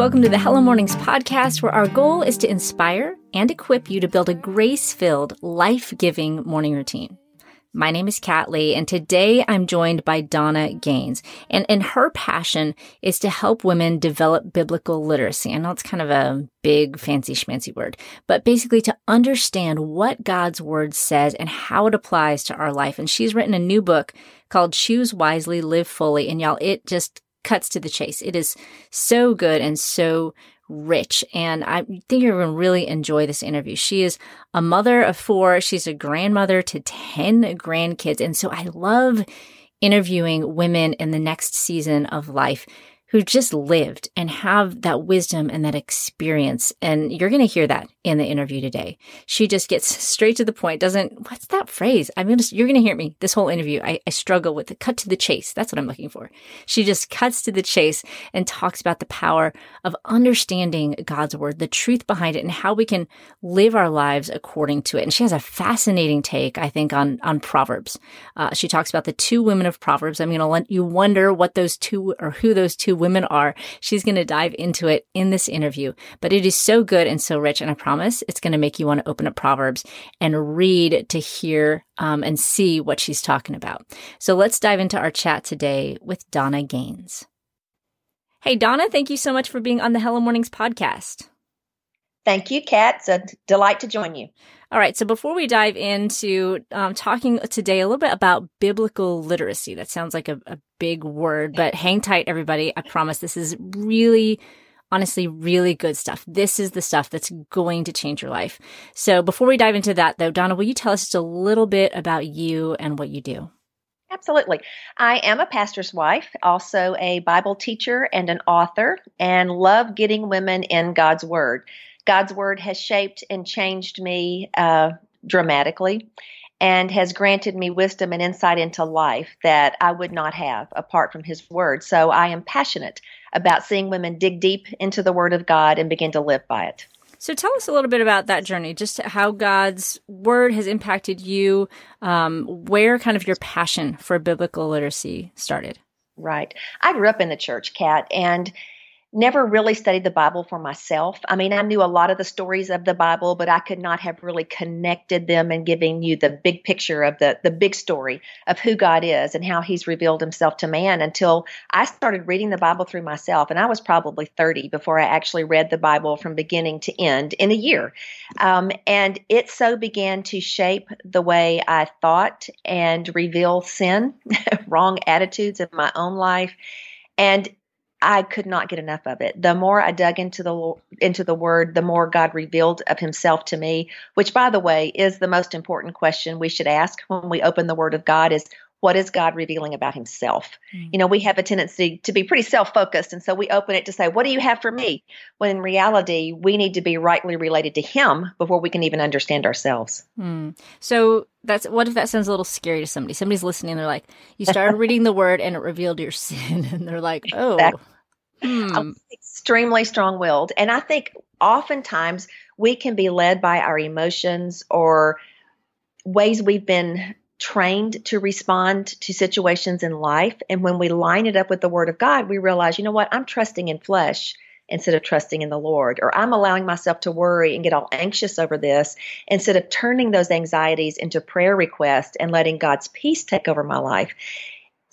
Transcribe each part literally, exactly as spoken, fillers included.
welcome to the Hello Mornings podcast, where our goal is to inspire and equip you to build a grace-filled, life-giving morning routine. My name is Kat Lee, and today I'm joined by Donna Gaines, and, and her passion is to help women develop biblical literacy. I know it's kind of a big, fancy schmancy word, but basically to understand what God's word says and how it applies to our life. And she's written a new book called Choose Wisely, Live Fully, and y'all, it just cuts to the chase. It is so good and so rich, and I think you're going to really enjoy this interview. She is a mother of four. She's a grandmother to ten grandkids, and so I love interviewing women in the next season of life who just lived and have that wisdom and that experience, and you're going to hear that in the interview today. She just gets straight to the point, doesn't, what's that phrase? I mean, you're going to hear me this whole interview. I, I struggle with the cut to the chase. That's what I'm looking for. She just cuts to the chase and talks about the power of understanding God's word, the truth behind it, and how we can live our lives according to it. And she has a fascinating take, I think, on, on Proverbs. Uh, she talks about the two women of Proverbs. I'm going to let you wonder what those two or who those two women are. She's going to dive into it in this interview, but it is so good and so rich, and I promise it's going to make you want to open up Proverbs and read to hear um, and see what she's talking about. So let's dive into our chat today with Donna Gaines. Hey, Donna, thank you so much for being on the Hello Mornings podcast. Thank you, Kat. It's a delight to join you. All right. So before we dive into um, talking today a little bit about biblical literacy, that sounds like a, a big word, but hang tight, everybody. I promise this is really, honestly, really good stuff. This is the stuff that's going to change your life. So before we dive into that, though, Donna, will you tell us just a little bit about you and what you do? Absolutely. I am a pastor's wife, also a Bible teacher and an author, and love getting women in God's Word. God's Word has shaped and changed me uh, dramatically, and has granted me wisdom and insight into life that I would not have apart from His Word. So I am passionate about seeing women dig deep into the Word of God and begin to live by it. So tell us a little bit about that journey, just how God's Word has impacted you, um, where kind of your passion for biblical literacy started. Right. I grew up in the church, Kat, and never really studied the Bible for myself. I mean, I knew a lot of the stories of the Bible, but I could not have really connected them and giving you the big picture of the, the big story of who God is and how He's revealed Himself to man until I started reading the Bible through myself. And I was probably thirty before I actually read the Bible from beginning to end in a year. Um, and it so began to shape the way I thought and reveal sin, wrong attitudes in my own life. And I could not get enough of it. The more I dug into the into the Word, the more God revealed of Himself to me, which, by the way, is the most important question we should ask when we open the Word of God is, what is God revealing about Himself? Mm. You know, we have a tendency to be pretty self-focused, and so we open it to say, what do you have for me? When in reality, we need to be rightly related to Him before we can even understand ourselves. Mm. So that's what if that sounds a little scary to somebody? Somebody's listening, they're like, you started reading the Word, and it revealed your sin, and they're like, oh. Exactly. Mm. I'm extremely strong-willed, and I think oftentimes we can be led by our emotions or ways we've been trained to respond to situations in life. And when we line it up with the Word of God, we realize, you know what, I'm trusting in flesh instead of trusting in the Lord, or I'm allowing myself to worry and get all anxious over this instead of turning those anxieties into prayer requests and letting God's peace take over my life.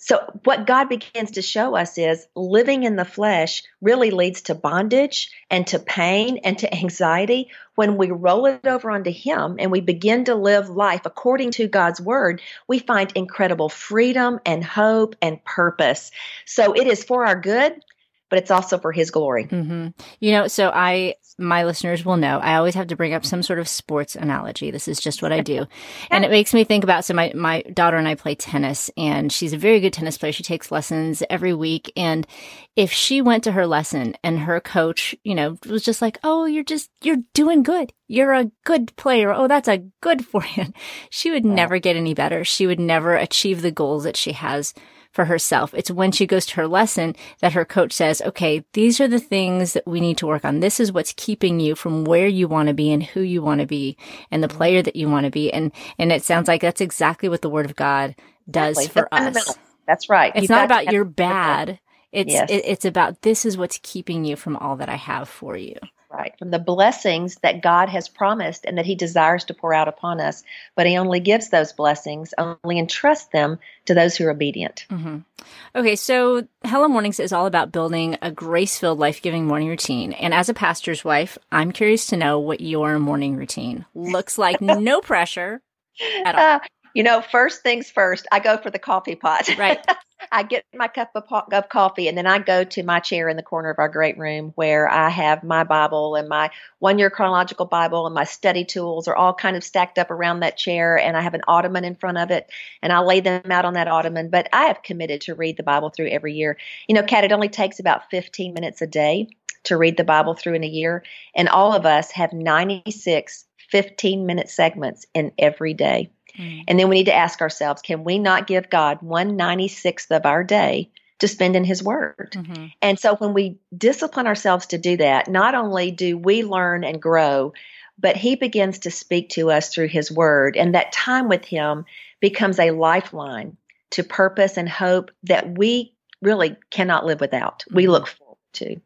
So what God begins to show us is living in the flesh really leads to bondage and to pain and to anxiety. When we roll it over onto Him and we begin to live life according to God's Word, we find incredible freedom and hope and purpose. So it is for our good, but it's also for His glory. Mm-hmm. You know, so I, my listeners will know, I always have to bring up some sort of sports analogy. This is just what I do. And it makes me think about, so my, my daughter and I play tennis, and she's a very good tennis player. She takes lessons every week. And if she went to her lesson and her coach, you know, was just like, oh, you're just, you're doing good. You're a good player. Oh, that's a good forehand. She would never get any better. She would never achieve the goals that she has for herself. It's when she goes to her lesson that her coach says, okay, these are the things that we need to work on. This is what's keeping you from where you want to be and who you want to be and the player that you want to be. And and it sounds like that's exactly what the Word of God does exactly. for that's us. That's right. It's You've not about you're bad. It's yes. it, it's about, this is what's keeping you from all that I have for you. Right. From the blessings that God has promised and that he desires to pour out upon us. But he only gives those blessings, only entrusts them to those who are obedient. Mm-hmm. Okay. So Hello Mornings is all about building a grace-filled, life-giving morning routine. And as a pastor's wife, I'm curious to know what your morning routine looks like. No pressure at all. Uh, you know, first things first, I go for the coffee pot. Right. I get my cup of, po- of coffee, and then I go to my chair in the corner of our great room where I have my Bible and my one-year chronological Bible, and my study tools are all kind of stacked up around that chair, and I have an ottoman in front of it, and I lay them out on that ottoman. But I have committed to read the Bible through every year. You know, Kat, it only takes about fifteen minutes a day to read the Bible through in a year, and all of us have ninety-six fifteen-minute segments in every day. And then we need to ask ourselves, can we not give God one ninety-sixth of our day to spend in his word? Mm-hmm. And so when we discipline ourselves to do that, not only do we learn and grow, but he begins to speak to us through his word. And that time with him becomes a lifeline to purpose and hope that we really cannot live without. Mm-hmm. We look forward to.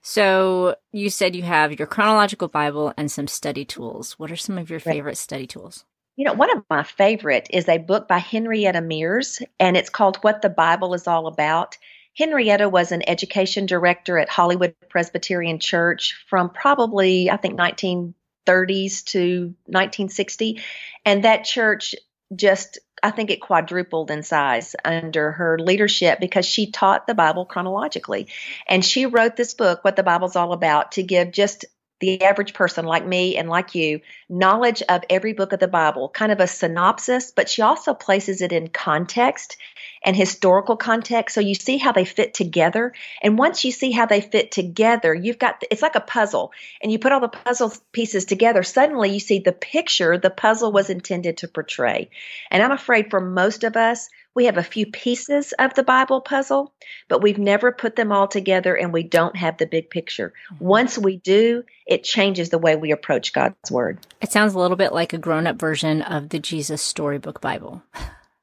So you said you have your chronological Bible and some study tools. What are some of your favorite right. study tools? You know, one of my favorite is a book by Henrietta Mears, and it's called What the Bible is All About. Henrietta was an education director at Hollywood Presbyterian Church from probably, I think, nineteen thirties to nineteen sixty. And that church just, I think it quadrupled in size under her leadership because she taught the Bible chronologically. And she wrote this book, What the Bible is All About, to give just the average person like me and like you, knowledge of every book of the Bible, kind of a synopsis, but she also places it in context and historical context. So you see how they fit together. And once you see how they fit together, you've got, it's like a puzzle, and you put all the puzzle pieces together. Suddenly you see the picture the puzzle was intended to portray. And I'm afraid for most of us, we have a few pieces of the Bible puzzle, but we've never put them all together, and we don't have the big picture. Once we do, it changes the way we approach God's Word. It sounds a little bit like a grown-up version of the Jesus Storybook Bible.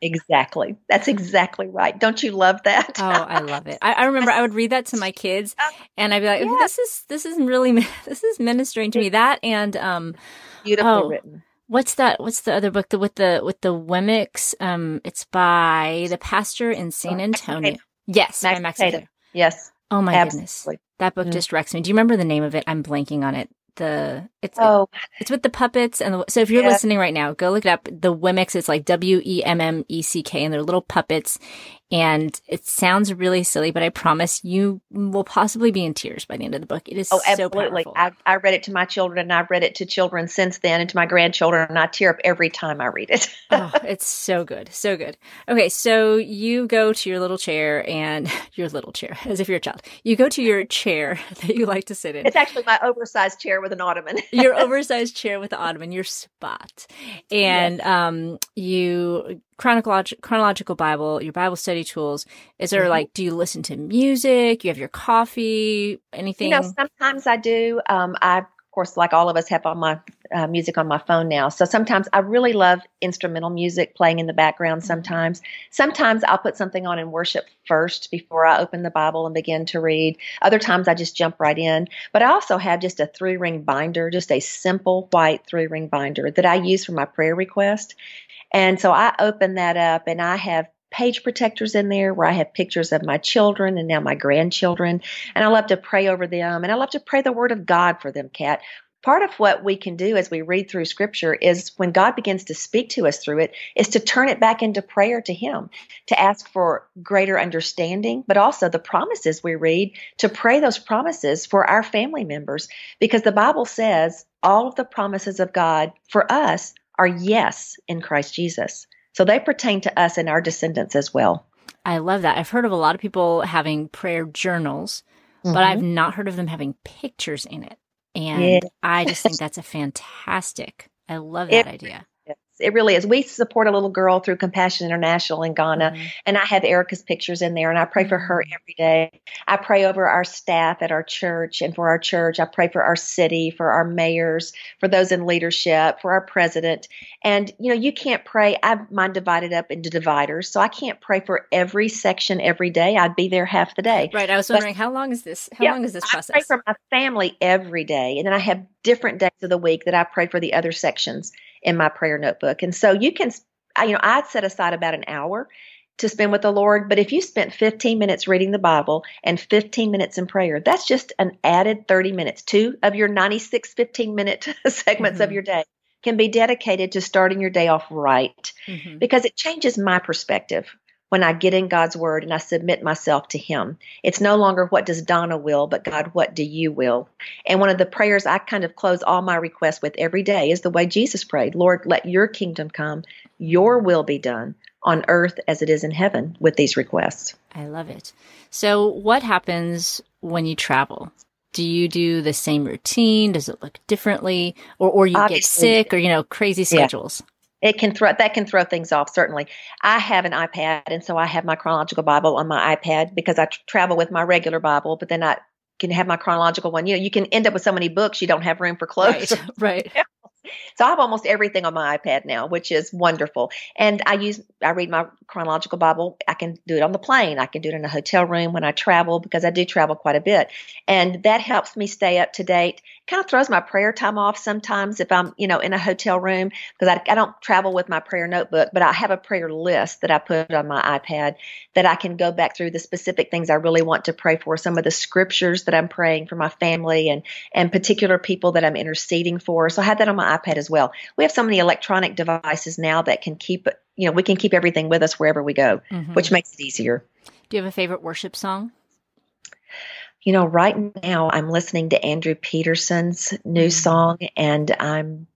Exactly. That's exactly right. Don't you love that? Oh, I love it. I, I remember I would read that to my kids, and I'd be like, yeah. "This is this is really this is ministering to me." That and um, beautifully oh, written. What's that? What's the other book the, with the with the Wemmicks? Um, it's by the pastor in San Antonio. Yes, Max by Max Tatum. Tatum. Yes. Oh my absolutely. Goodness, that book mm-hmm. just wrecks me. Do you remember the name of it? I'm blanking on it. The it's oh. it, it's with the puppets and the, so if you're yeah. listening right now, go look it up. The Wemmicks. It's like W E M M E C K, and they're little puppets. And it sounds really silly, but I promise you will possibly be in tears by the end of the book. It is oh, absolutely. So powerful. I, I read it to my children, and I've read it to children since then and to my grandchildren, and I tear up every time I read it. Oh, it's so good. So good. Okay, so you go to your little chair and your little chair, as if you're a child. You go to your chair that you like to sit in. It's actually my oversized chair with an ottoman. Your oversized chair with the ottoman, your spot. And yes. um, you... Chronolog- chronological Bible, your Bible study tools. Is there mm-hmm. like, do you listen to music? You have your coffee, anything? You know, sometimes I do. Um, I, of course, like all of us have all my uh, music on my phone now. So sometimes I really love instrumental music playing in the background sometimes. Sometimes I'll put something on and worship first before I open the Bible and begin to read. Other times I just jump right in. But I also have just a three-ring binder, just a simple white three-ring binder that I use for my prayer request. And so I open that up, and I have page protectors in there where I have pictures of my children and now my grandchildren. And I love to pray over them, and I love to pray the Word of God for them, Kat. Part of what we can do as we read through Scripture is when God begins to speak to us through it is to turn it back into prayer to him, to ask for greater understanding, but also the promises we read, to pray those promises for our family members, because the Bible says all of the promises of God for us are yes in Christ Jesus. So they pertain to us and our descendants as well. I love that. I've heard of a lot of people having prayer journals, mm-hmm. but I've not heard of them having pictures in it. And yeah. I just think that's a fantastic, I love that it, idea. it really is. We support a little girl through Compassion International in Ghana, mm-hmm. and I have Erica's pictures in there, and I pray for her every day. I pray over our staff at our church and for our church. I pray for our city, for our mayors, for those in leadership, for our president. And, you know, you can't pray. I have mine divided up into dividers, so I can't pray for every section every day. I'd be there half the day. Right. I was wondering, but, how long is this? How yeah, long is this process? I pray for my family every day, and then I have different days of the week that I pray for the other sections in my prayer notebook. And so you can, you know, I'd set aside about an hour to spend with the Lord. But if you spent fifteen minutes reading the Bible and fifteen minutes in prayer, that's just an added thirty minutes. Two of your ninety-six fifteen minute segments mm-hmm. of your day can be dedicated to starting your day off right, mm-hmm. because it changes my perspective when I get in God's word and I submit myself to him. It's no longer what does Donna will, but God, what do you will? And one of the prayers I kind of close all my requests with every day is the way Jesus prayed, Lord, let your kingdom come, your will be done on earth as it is in heaven with these requests. I love it. So what happens when you travel? Do you do the same routine? Does it look differently? Or, or you Obviously, get sick or, you know, crazy schedules? Yeah. It can throw that can throw things off, certainly. I have an iPad, and so I have my chronological Bible on my iPad because I tr- travel with my regular Bible, but then I can have my chronological one. You know, you can end up with so many books you don't have room for clothes. Right, right. Yeah. So I have almost everything on my iPad now, which is wonderful. And I use, I read my chronological Bible. I can do it on the plane. I can do it in a hotel room when I travel, because I do travel quite a bit. And that helps me stay up to date. Kind of throws my prayer time off sometimes if I'm, you know, in a hotel room, because I, I don't travel with my prayer notebook, but I have a prayer list that I put on my iPad that I can go back through the specific things I really want to pray for, some of the scriptures that I'm praying for my family and, and particular people that I'm interceding for. So I had that on my iPad as well. We have so many electronic devices now that can keep, you know, we can keep everything with us wherever we go, mm-hmm. which makes it easier. Do you have a favorite worship song? You know, right now I'm listening to Andrew Peterson's new song, and I'm,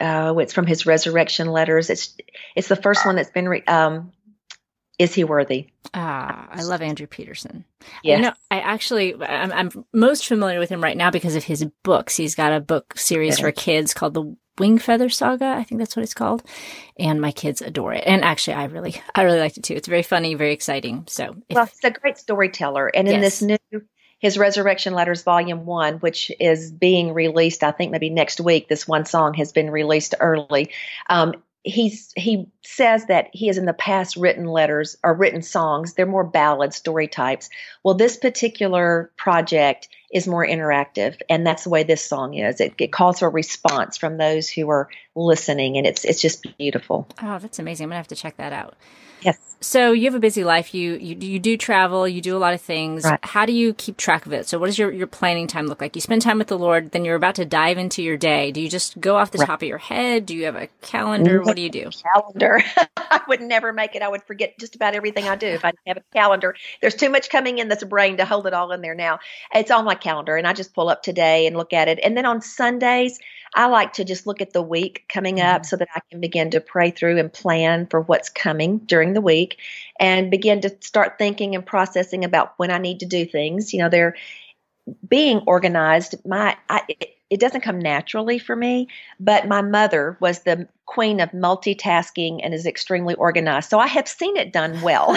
uh, it's from his Resurrection Letters. It's, it's the first one that's been, re- um, Is He Worthy? Ah, I love Andrew Peterson. Yes. You know, I actually, I'm, I'm most familiar with him right now because of his books. He's got a book series yeah. for kids called the Wingfeather Saga. I think that's what it's called. And my kids adore it. And actually, I really, I really liked it too. It's very funny, very exciting. So if, well, he's a great storyteller. And in yes. this new, his Resurrection Letters Volume one, which is being released, I think maybe next week, this one song has been released early. Um, He's, he says that he has in the past written letters or written songs. They're more ballad story types. Well, this particular project is more interactive, and that's the way this song is. It, it calls for a response from those who are listening, and it's it's just beautiful. Oh, that's amazing. I'm going to have to check that out. Yes. So you have a busy life. You you, you do travel. You do a lot of things. Right. How do you keep track of it? So what does your, your planning time look like? You spend time with the Lord, then you're about to dive into your day. Do you just go off the right. top of your head? Do you have a calendar? What do you do? Calendar. I would never make it. I would forget just about everything I do if I have a calendar. There's too much coming in this brain to hold it all in there now. It's on my calendar, and I just pull up today and look at it. And then on Sundays, I like to just look at the week coming up so that I can begin to pray through and plan for what's coming during the week and begin to start thinking and processing about when I need to do things. You know, they're being organized. My, I, it, it doesn't come naturally for me, but my mother was the queen of multitasking and is extremely organized. So I have seen it done well.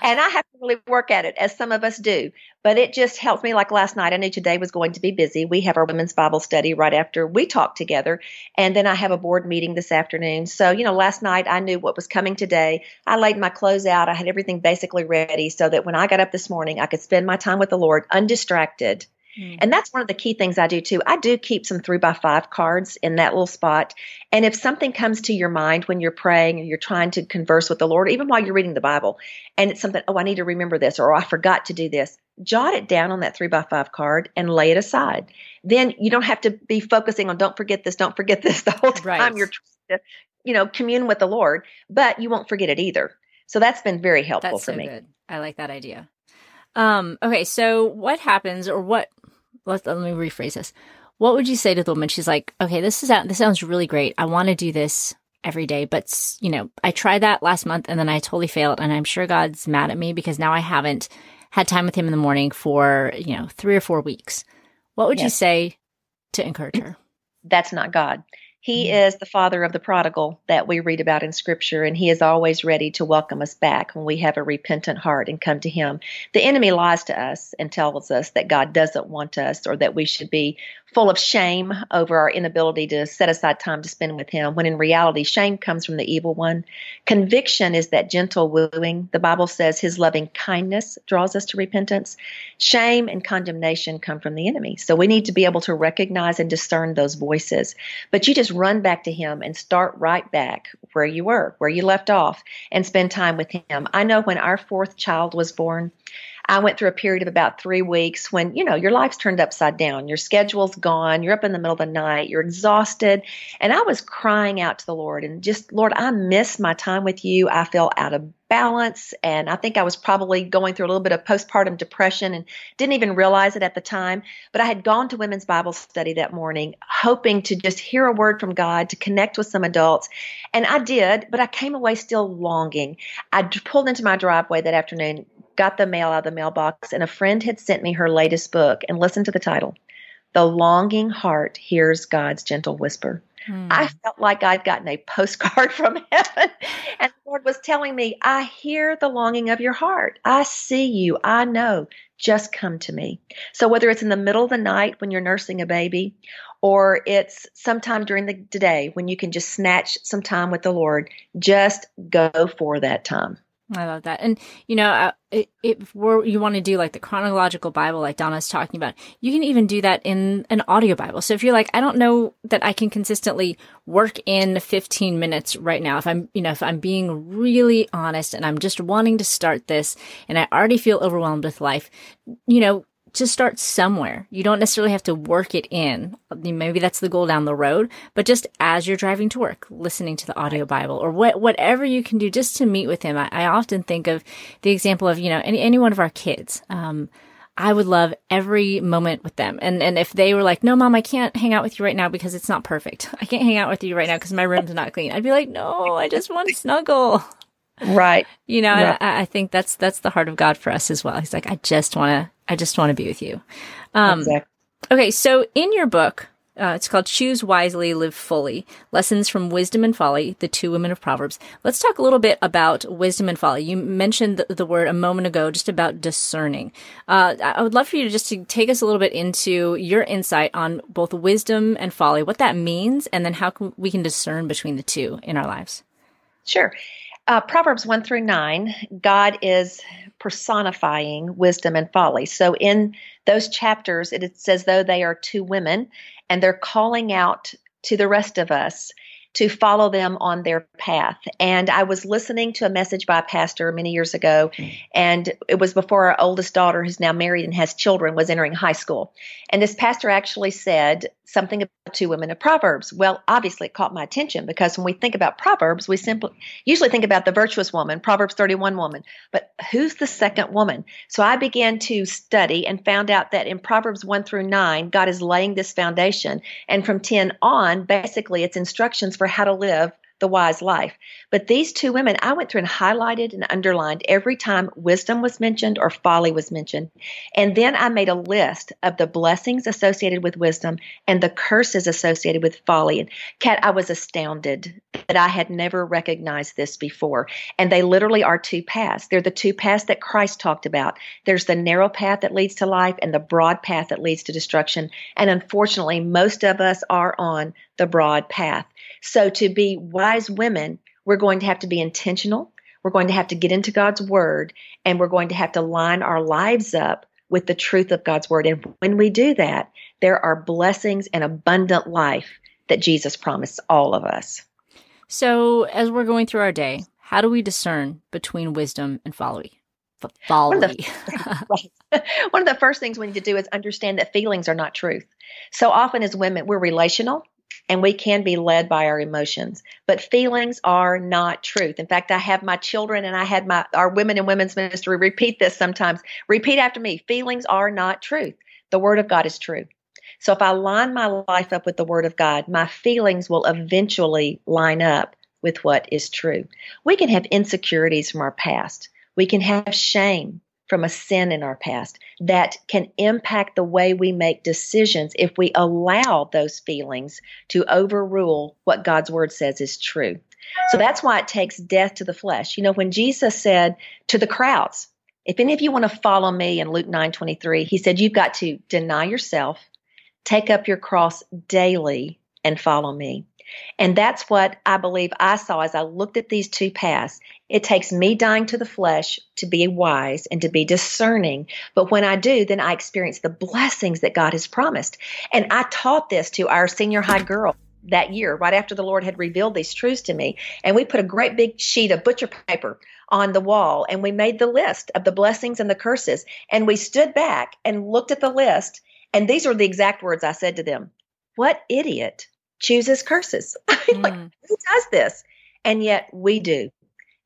And I have to really work at it, as some of us do. But it just helps me. Like last night, I knew today was going to be busy. We have our women's Bible study right after we talk together. And then I have a board meeting this afternoon. So, you know, last night I knew what was coming today. I laid my clothes out. I had everything basically ready so that when I got up this morning, I could spend my time with the Lord undistracted. And that's one of the key things I do too. I do keep some three by five cards in that little spot. And if something comes to your mind when you're praying or you're trying to converse with the Lord, even while you're reading the Bible, and it's something, oh, I need to remember this, or oh, I forgot to do this, jot it down on that three by five card and lay it aside. Then you don't have to be focusing on don't forget this, don't forget this the whole time right. you're trying to, you know, commune with the Lord, but you won't forget it either. So that's been very helpful that's for so me. Good. I like that idea. Um, okay, so what happens or what Let, let me rephrase this. What would you say to the woman? She's like, okay, this is this sounds really great. I want to do this every day, but you know, I tried that last month and then I totally failed, and I'm sure God's mad at me because now I haven't had time with Him in the morning for you know three or four weeks. What would yes. you say to encourage her? That's not God. He is the father of the prodigal that we read about in Scripture, and he is always ready to welcome us back when we have a repentant heart and come to him. The enemy lies to us and tells us that God doesn't want us, or that we should be full of shame over our inability to set aside time to spend with him, when in reality, shame comes from the evil one. Conviction is that gentle wooing. The Bible says his loving kindness draws us to repentance. Shame and condemnation come from the enemy. So we need to be able to recognize and discern those voices. But you just run back to him and start right back where you were, where you left off, and spend time with him. I know when our fourth child was born, I went through a period of about three weeks when, you know, your life's turned upside down. Your schedule's gone. You're up in the middle of the night. You're exhausted. And I was crying out to the Lord and just, Lord, I miss my time with you. I feel out of balance. And I think I was probably going through a little bit of postpartum depression and didn't even realize it at the time. But I had gone to women's Bible study that morning, hoping to just hear a word from God, to connect with some adults. And I did, but I came away still longing. I pulled into my driveway that afternoon, got the mail out of the mailbox, and a friend had sent me her latest book. And listen to the title, The Longing Heart Hears God's Gentle Whisper. Hmm. I felt like I'd gotten a postcard from heaven, and the Lord was telling me, I hear the longing of your heart. I see you. I know. Just come to me. So whether it's in the middle of the night when you're nursing a baby, or it's sometime during the day when you can just snatch some time with the Lord, just go for that time. I love that. And, you know, if we're, you want to do like the chronological Bible, like Donna's talking about, you can even do that in an audio Bible. So if you're like, I don't know that I can consistently work in fifteen minutes right now. If I'm, you know, if I'm being really honest and I'm just wanting to start this and I already feel overwhelmed with life, you know, just start somewhere. You don't necessarily have to work it in. Maybe that's the goal down the road, but just as you're driving to work, listening to the audio Bible or what, whatever you can do just to meet with him. I, I often think of the example of, you know, any, any one of our kids. Um, I would love every moment with them. And and if they were like, no, Mom, I can't hang out with you right now because it's not perfect. I can't hang out with you right now because my room's not clean. I'd be like, no, I just want to snuggle. Right. You know, right. I, I think that's, that's the heart of God for us as well. He's like, I just want to, I just want to be with you. Um, exactly. Okay. So in your book, uh, it's called Choose Wisely, Live Fully, Lessons from Wisdom and Folly, The Two Women of Proverbs. Let's talk a little bit about wisdom and folly. You mentioned the, the word a moment ago, just about discerning. Uh, I would love for you to just to take us a little bit into your insight on both wisdom and folly, what that means, and then how can, we can discern between the two in our lives. Sure. Uh, Proverbs one through nine, God is personifying wisdom and folly. So in those chapters, it, it's as though they are two women, and they're calling out to the rest of us to follow them on their path. And I was listening to a message by a pastor many years ago, and it was before our oldest daughter, who's now married and has children, was entering high school. And this pastor actually said something about two women of Proverbs. Well, obviously it caught my attention, because when we think about Proverbs, we simply usually think about the virtuous woman, Proverbs thirty-one woman, but who's the second woman? So I began to study and found out that in Proverbs one through nine, God is laying this foundation. And from ten on, basically it's instructions for how to live the wise life. But these two women, I went through and highlighted and underlined every time wisdom was mentioned or folly was mentioned. And then I made a list of the blessings associated with wisdom and the curses associated with folly. And Kat, I was astounded that I had never recognized this before. And they literally are two paths. They're the two paths that Christ talked about. There's the narrow path that leads to life and the broad path that leads to destruction. And unfortunately, most of us are on the broad path. So to be wise women, we're going to have to be intentional. We're going to have to get into God's word, and we're going to have to line our lives up with the truth of God's word. And when we do that, there are blessings and abundant life that Jesus promised all of us. So as we're going through our day, how do we discern between wisdom and folly? One of, the, one of the first things we need to do is understand that feelings are not truth. So often as women, we're relational, and we can be led by our emotions, but feelings are not truth. In fact, I have my children and I had my our women in women's ministry repeat this sometimes. Repeat after me. Feelings are not truth. The word of God is true. So if I line my life up with the word of God, my feelings will eventually line up with what is true. We can have insecurities from our past. We can have shame. from a sin in our past that can impact the way we make decisions if we allow those feelings to overrule what God's word says is true. So that's why it takes death to the flesh. You know, when Jesus said to the crowds, if any of you want to follow me in Luke nine twenty-three, he said, you've got to deny yourself, take up your cross daily, and follow me. And that's what I believe I saw as I looked at these two paths. It takes me dying to the flesh to be wise and to be discerning. But when I do, then I experience the blessings that God has promised. And I taught this to our senior high girl that year, right after the Lord had revealed these truths to me. And we put a great big sheet of butcher paper on the wall, and we made the list of the blessings and the curses. And we stood back and looked at the list. And these are the exact words I said to them. What idiot chooses curses? I mean, mm. like, who does this? And yet we do.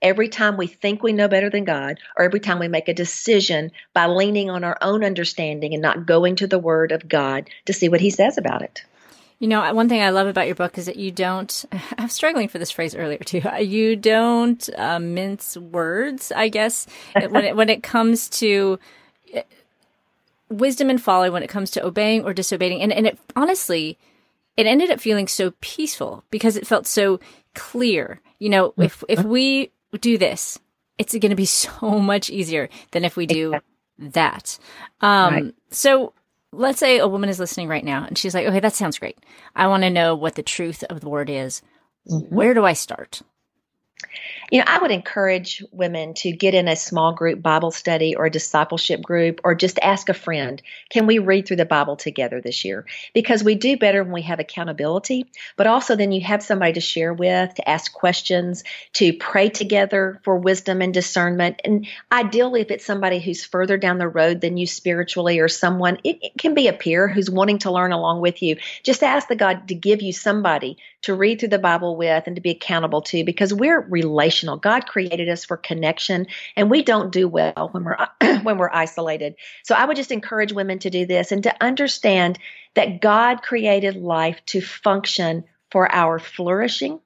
Every time we think we know better than God, or every time we make a decision by leaning on our own understanding and not going to the word of God to see what he says about it. You know, one thing I love about your book is that you don't, I was struggling for this phrase earlier too, you don't uh, mince words, I guess, when it, when it comes to wisdom and folly, when it comes to obeying or disobeying. And, and it honestly, it ended up feeling so peaceful because it felt so clear. You know, if if we do this, it's going to be so much easier than if we do that. Um, right. So let's say a woman is listening right now and she's like, okay, that sounds great. I want to know what the truth of the word is. Mm-hmm. Where do I start? You know, I would encourage women to get in a small group Bible study or a discipleship group, or just ask a friend, can we read through the Bible together this year? Because we do better when we have accountability, but also then you have somebody to share with, to ask questions, to pray together for wisdom and discernment. And ideally, if it's somebody who's further down the road than you spiritually, or someone, it, it can be a peer who's wanting to learn along with you. Just ask the God to give you somebody to read through the Bible with and to be accountable to, because we're relational. God created us for connection, and we don't do well when we're when we're isolated. So I would just encourage women to do this and to understand that God created life to function for our flourishing,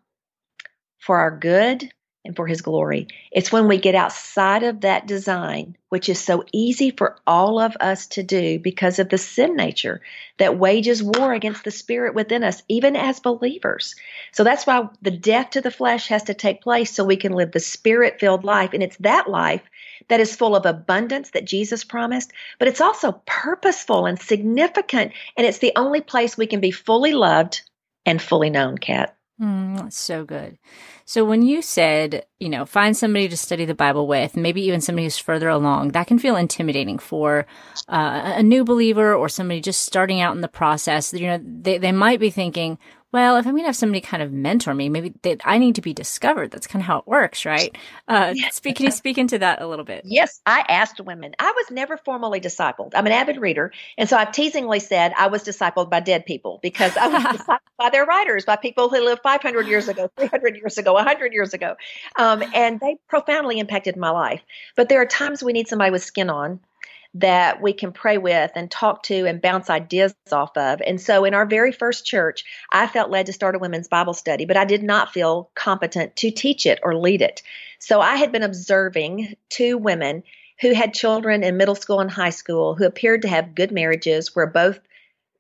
for our good, and for his glory. It's when we get outside of that design, which is so easy for all of us to do because of the sin nature that wages war against the spirit within us, even as believers. So that's why the death to the flesh has to take place so we can live the spirit-filled life. And it's that life that is full of abundance that Jesus promised, but it's also purposeful and significant. And it's the only place we can be fully loved and fully known, Kat. Mm, that's so good. So when you said, you know, find somebody to study the Bible with, maybe even somebody who's further along, that can feel intimidating for uh, a new believer or somebody just starting out in the process. You know, they, they might be thinking, well, if I'm going to have somebody kind of mentor me, maybe they, I need to be discovered. That's kind of how it works, right? Uh, yes. speak, can you speak into that a little bit? Yes, I asked women. I was never formally discipled. I'm an avid reader. And so I've teasingly said I was discipled by dead people because I was discipled by their writers, by people who lived five hundred years ago, three hundred years ago, one hundred years ago. Um, and they profoundly impacted my life. But there are times we need somebody with skin on that we can pray with and talk to and bounce ideas off of. And so in our very first church, I felt led to start a women's Bible study, but I did not feel competent to teach it or lead it. So I had been observing two women who had children in middle school and high school who appeared to have good marriages where both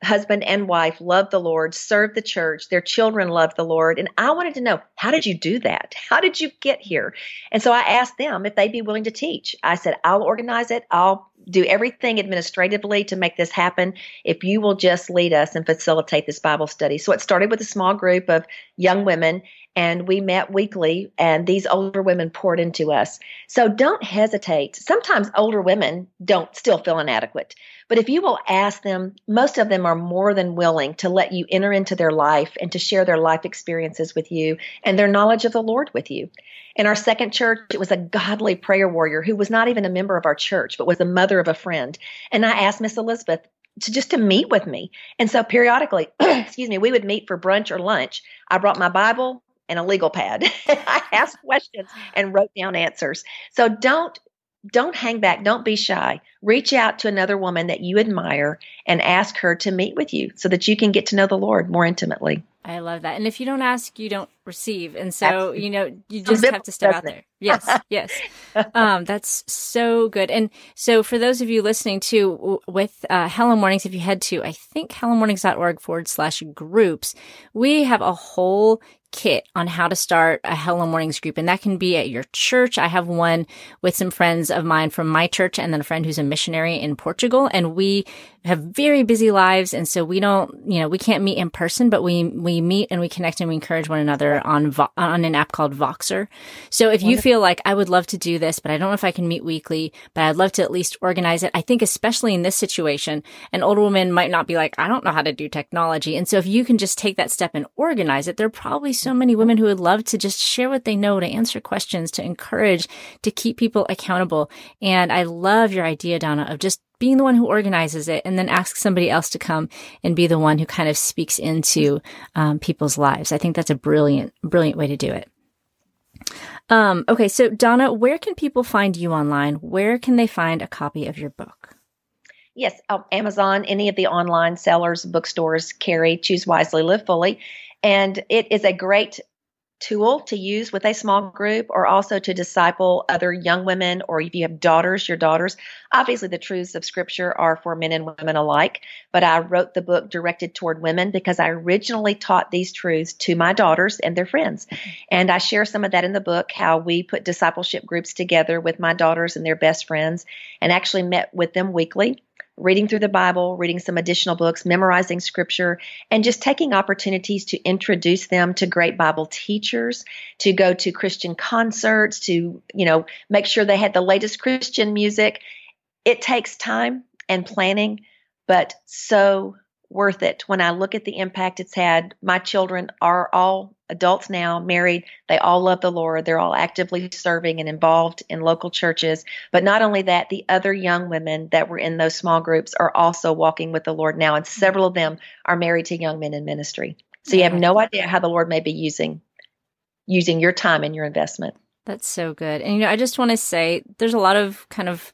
husband and wife loved the Lord, served the church, their children loved the Lord. And I wanted to know, how did you do that? How did you get here? And so I asked them if they'd be willing to teach. I said, I'll organize it. I'll do everything administratively to make this happen if you will just lead us and facilitate this Bible study. So it started with a small group of young women, and we met weekly, and these older women poured into us. So don't hesitate. Sometimes older women don't still feel inadequate, but if you will ask them, most of them are more than willing to let you enter into their life and to share their life experiences with you and their knowledge of the Lord with you. In our second church, it was a godly prayer warrior who was not even a member of our church, but was the mother of a friend. And I asked Miss Elizabeth to just to meet with me. And so periodically, excuse me, we would meet for brunch or lunch. I brought my Bible and a legal pad. I asked questions and wrote down answers. So don't Don't hang back. Don't be shy. Reach out to another woman that you admire and ask her to meet with you so that you can get to know the Lord more intimately. I love that. And if you don't ask, you don't receive. And so, you know, you just have to step out there. Yes, yes. Um, that's so good. And so for those of you listening to with uh, Hello Mornings, if you head to, I think, hellomornings.org forward slash groups, we have a whole kit on how to start a Hello Mornings group. And that can be at your church. I have one with some friends of mine from my church and then a friend who's a missionary in Portugal. And we have very busy lives. And so we don't, you know, we can't meet in person, but we, we meet and we connect and we encourage one another on, vo- on an app called Voxer. So if Wonderful. You feel like I would love to do this, but I don't know if I can meet weekly, but I'd love to at least organize it. I think especially in this situation, an older woman might not be like, I don't know how to do technology. And so if you can just take that step and organize it, there are probably so many women who would love to just share what they know, to answer questions, to encourage, to keep people accountable. And I love your idea, Donna, of just being the one who organizes it and then ask somebody else to come and be the one who kind of speaks into um, people's lives. I think that's a brilliant, brilliant way to do it. Um, okay, so Donna, where can people find you online? Where can they find a copy of your book? Yes, oh, Amazon, any of the online sellers, bookstores carry Choose Wisely, Live Fully. And it is a great tool to use with a small group or also to disciple other young women, or if you have daughters, your daughters. Obviously, the truths of Scripture are for men and women alike, but I wrote the book directed toward women because I originally taught these truths to my daughters and their friends. And I share some of that in the book, how we put discipleship groups together with my daughters and their best friends and actually met with them weekly, reading through the Bible, reading some additional books, memorizing Scripture, and just taking opportunities to introduce them to great Bible teachers, to go to Christian concerts, to, you know, make sure they had the latest Christian music. It takes time and planning, but so worth it. When I look at the impact it's had, my children are all adults now, married. They all love the Lord. They're all actively serving and involved in local churches. But not only that, the other young women that were in those small groups are also walking with the Lord now. And several of them are married to young men in ministry. So you have no idea how the Lord may be using, using your time and your investment. That's so good. And, you know, I just want to say there's a lot of kind of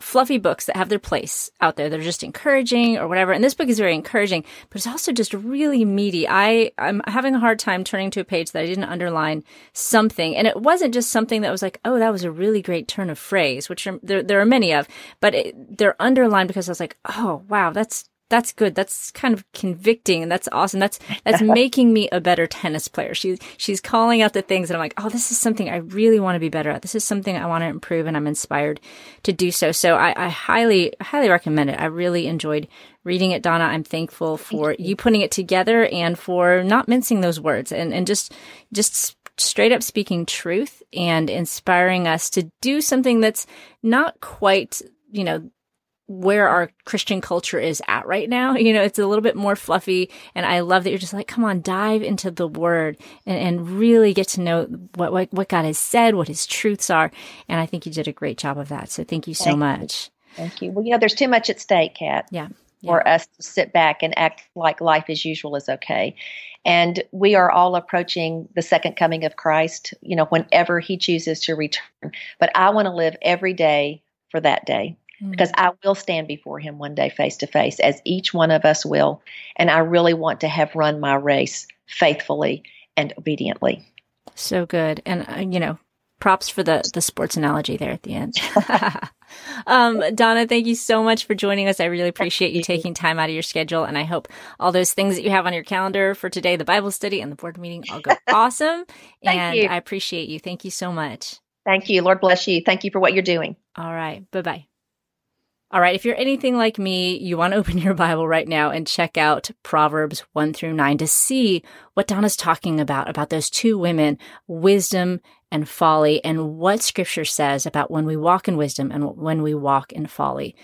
fluffy books that have their place out there. They're just encouraging or whatever. And this book is very encouraging, but it's also just really meaty. I, I'm having a hard time turning to a page that I didn't underline something. And it wasn't just something that was like, oh, that was a really great turn of phrase, which are, there, there are many of, but it, they're underlined because I was like, oh, wow, that's That's good. That's kind of convicting. And that's awesome. That's, that's making me a better tennis player. She, she's calling out the things that I'm like, oh, this is something I really want to be better at. This is something I want to improve, and I'm inspired to do so. So I, I highly, highly recommend it. I really enjoyed reading it, Donna. I'm thankful for Thank you. you putting it together and for not mincing those words and, and just, just straight up speaking truth and inspiring us to do something that's not quite, you know, where our Christian culture is at right now. You know, it's a little bit more fluffy. And I love that you're just like, come on, dive into the word and, and really get to know what, what what God has said, what his truths are. And I think you did a great job of that. So thank you so thank much. You. Thank you. Well, you know, there's too much at stake, Kat. Yeah. yeah. For us to sit back and act like life as usual is okay. And we are all approaching the second coming of Christ, you know, whenever he chooses to return. But I want to live every day for that day. Because I will stand before him one day face to face, as each one of us will. And I really want to have run my race faithfully and obediently. So good. And, uh, you know, props for the, the sports analogy there at the end. um, Donna, thank you so much for joining us. I really appreciate you taking time out of your schedule. And I hope all those things that you have on your calendar for today, the Bible study and the board meeting, all go awesome. Thank and you. I appreciate you. Thank you so much. Thank you. Lord bless you. Thank you for what you're doing. All right. Bye-bye. All right, if you're anything like me, you want to open your Bible right now and check out Proverbs one through nine to see what Donna's talking about, about those two women, wisdom and folly, and what Scripture says about when we walk in wisdom and when we walk in folly.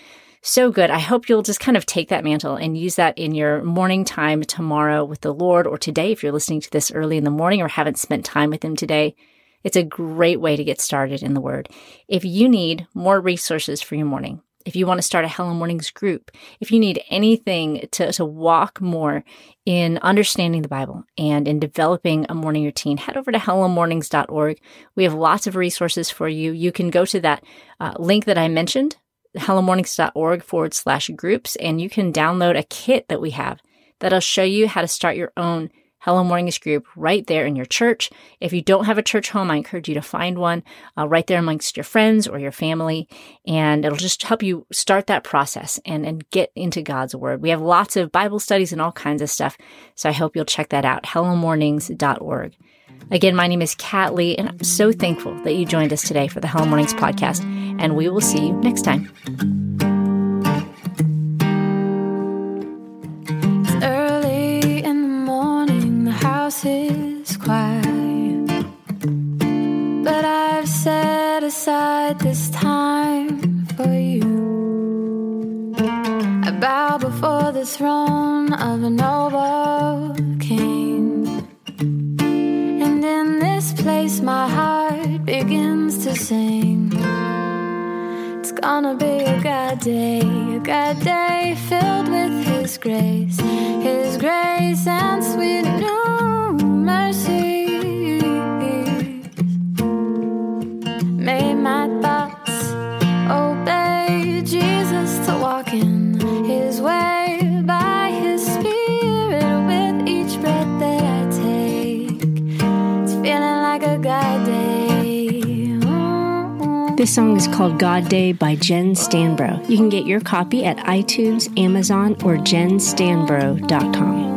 So good. I hope you'll just kind of take that mantle and use that in your morning time tomorrow with the Lord, or today if you're listening to this early in the morning or haven't spent time with him today. It's a great way to get started in the Word. If you need more resources for your morning, if you want to start a Hello Mornings group, if you need anything to, to walk more in understanding the Bible and in developing a morning routine, head over to hello mornings dot org. We have lots of resources for you. You can go to that uh, link that I mentioned, hellomornings.org forward slash groups, and you can download a kit that we have that'll show you how to start your own Hello Mornings group right there in your church. If you don't have a church home, I encourage you to find one uh, right there amongst your friends or your family, and it'll just help you start that process and, and get into God's Word. We have lots of Bible studies and all kinds of stuff, so I hope you'll check that out, hello mornings dot org. Again, my name is Kat Lee, and I'm so thankful that you joined us today for the Hello Mornings podcast, and we will see you next time. It's early in the morning, the house is quiet, but I've set aside this time for you. I bow before the throne of a noble king. And in this place my heart begins to sing. It's gonna be a God day, a God day filled with His grace, His grace and sweet new mercies. May my thoughts obey Jesus to walk in His way by His Spirit with each breath that I take. It's feeling like a God day. Ooh. This song is called God Day by Jen Stanbro. You can get your copy at iTunes, Amazon, or jen stanbro dot com.